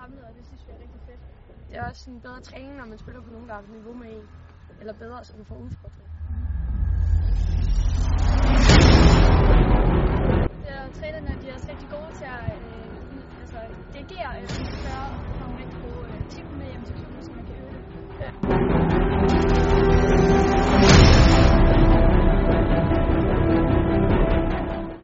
samlet, og det synes vi er rigtig fedt. Det er også en bedre træning, når man spiller på nogen, der er på niveau med en. Eller bedre, så man får udfordring. Trænerne, de er også rigtig gode til at dirigere